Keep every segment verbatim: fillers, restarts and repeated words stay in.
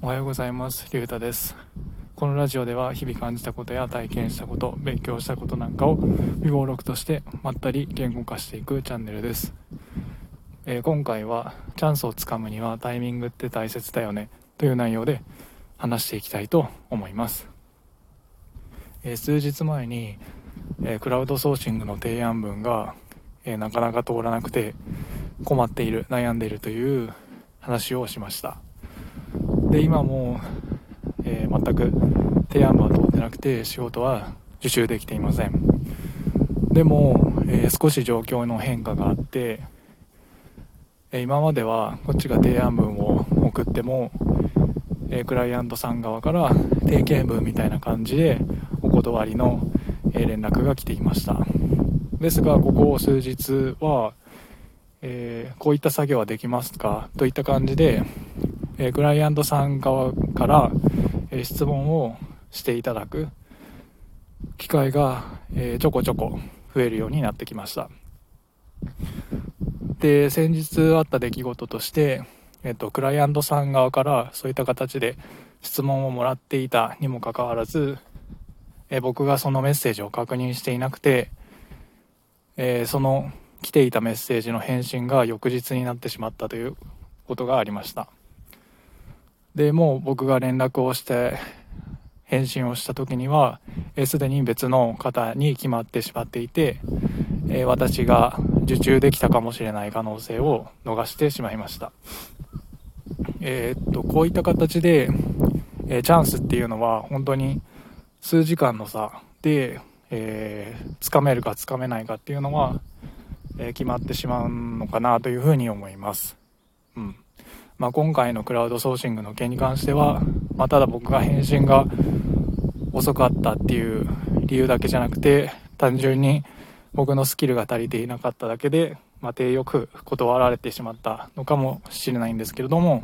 おはようございます。りゅうたです。このラジオでは日々感じたことや体験したこと、勉強したことなんかを微暴録としてまったり言語化していくチャンネルです、えー、今回はチャンスをつかむにはタイミングって大切だよねという内容で話していきたいと思います、えー、数日前に、えー、クラウドソーシングの提案文が、えー、なかなか通らなくて困っている、悩んでいるという話をしました。で今も、えー、全く提案文は通ってなくて仕事は受注できていません。でも、えー、少し状況の変化があって、えー、今まではこっちが提案文を送っても、えー、クライアントさん側から定型文みたいな感じでお断りの、えー、連絡が来ていました。ですがここ数日は、えー、こういった作業はできますかといった感じでクライアントさん側から質問をしていただく機会がちょこちょこ増えるようになってきました。で、先日あった出来事として、えっと、クライアントさん側からそういった形で質問をもらっていたにもかかわらず、え僕がそのメッセージを確認していなくて、えその来ていたメッセージの返信が翌日になってしまったということがありました。でもう僕が連絡をして返信をした時にはすでに別の方に決まってしまっていて、えー、私が受注できたかもしれない可能性を逃してしまいました。えー、っとこういった形で、えー、チャンスっていうのは本当に数時間の差で、えー、つかめるかつかめないかっていうのは、えー、決まってしまうのかなというふうに思います。うんまあ、今回のクラウドソーシングの件に関しては、まあ、ただ僕が返信が遅かったっていう理由だけじゃなくて単純に僕のスキルが足りていなかっただけで、まあ、手よく断られてしまったのかもしれないんですけれども、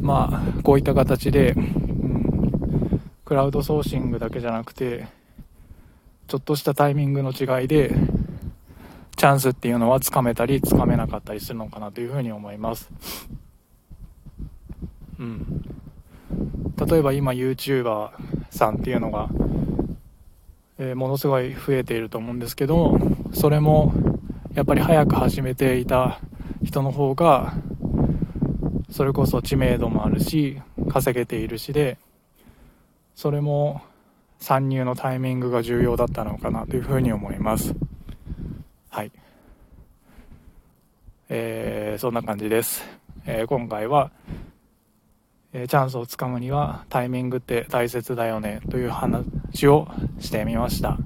まあこういった形で、うん、クラウドソーシングだけじゃなくてちょっとしたタイミングの違いでチャンスっていうのはつかめたりつかめなかったりするのかなというふうに思います。うん、例えば今 YouTuber さんっていうのが、えー、ものすごい増えていると思うんですけど、それもやっぱり早く始めていた人の方がそれこそ知名度もあるし稼げているしで、それも参入のタイミングが重要だったのかなというふうに思います。はい、えー、そんな感じです、えー、今回はチャンスをつかむにはタイミングって大切だよねという話をしてみました、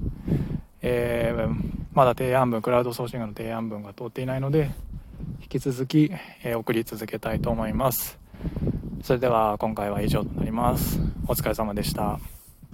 えー、まだ提案文クラウドソーシングの提案文が通っていないので引き続き、えー、送り続けたいと思います。それでは今回は以上となります。お疲れ様でした。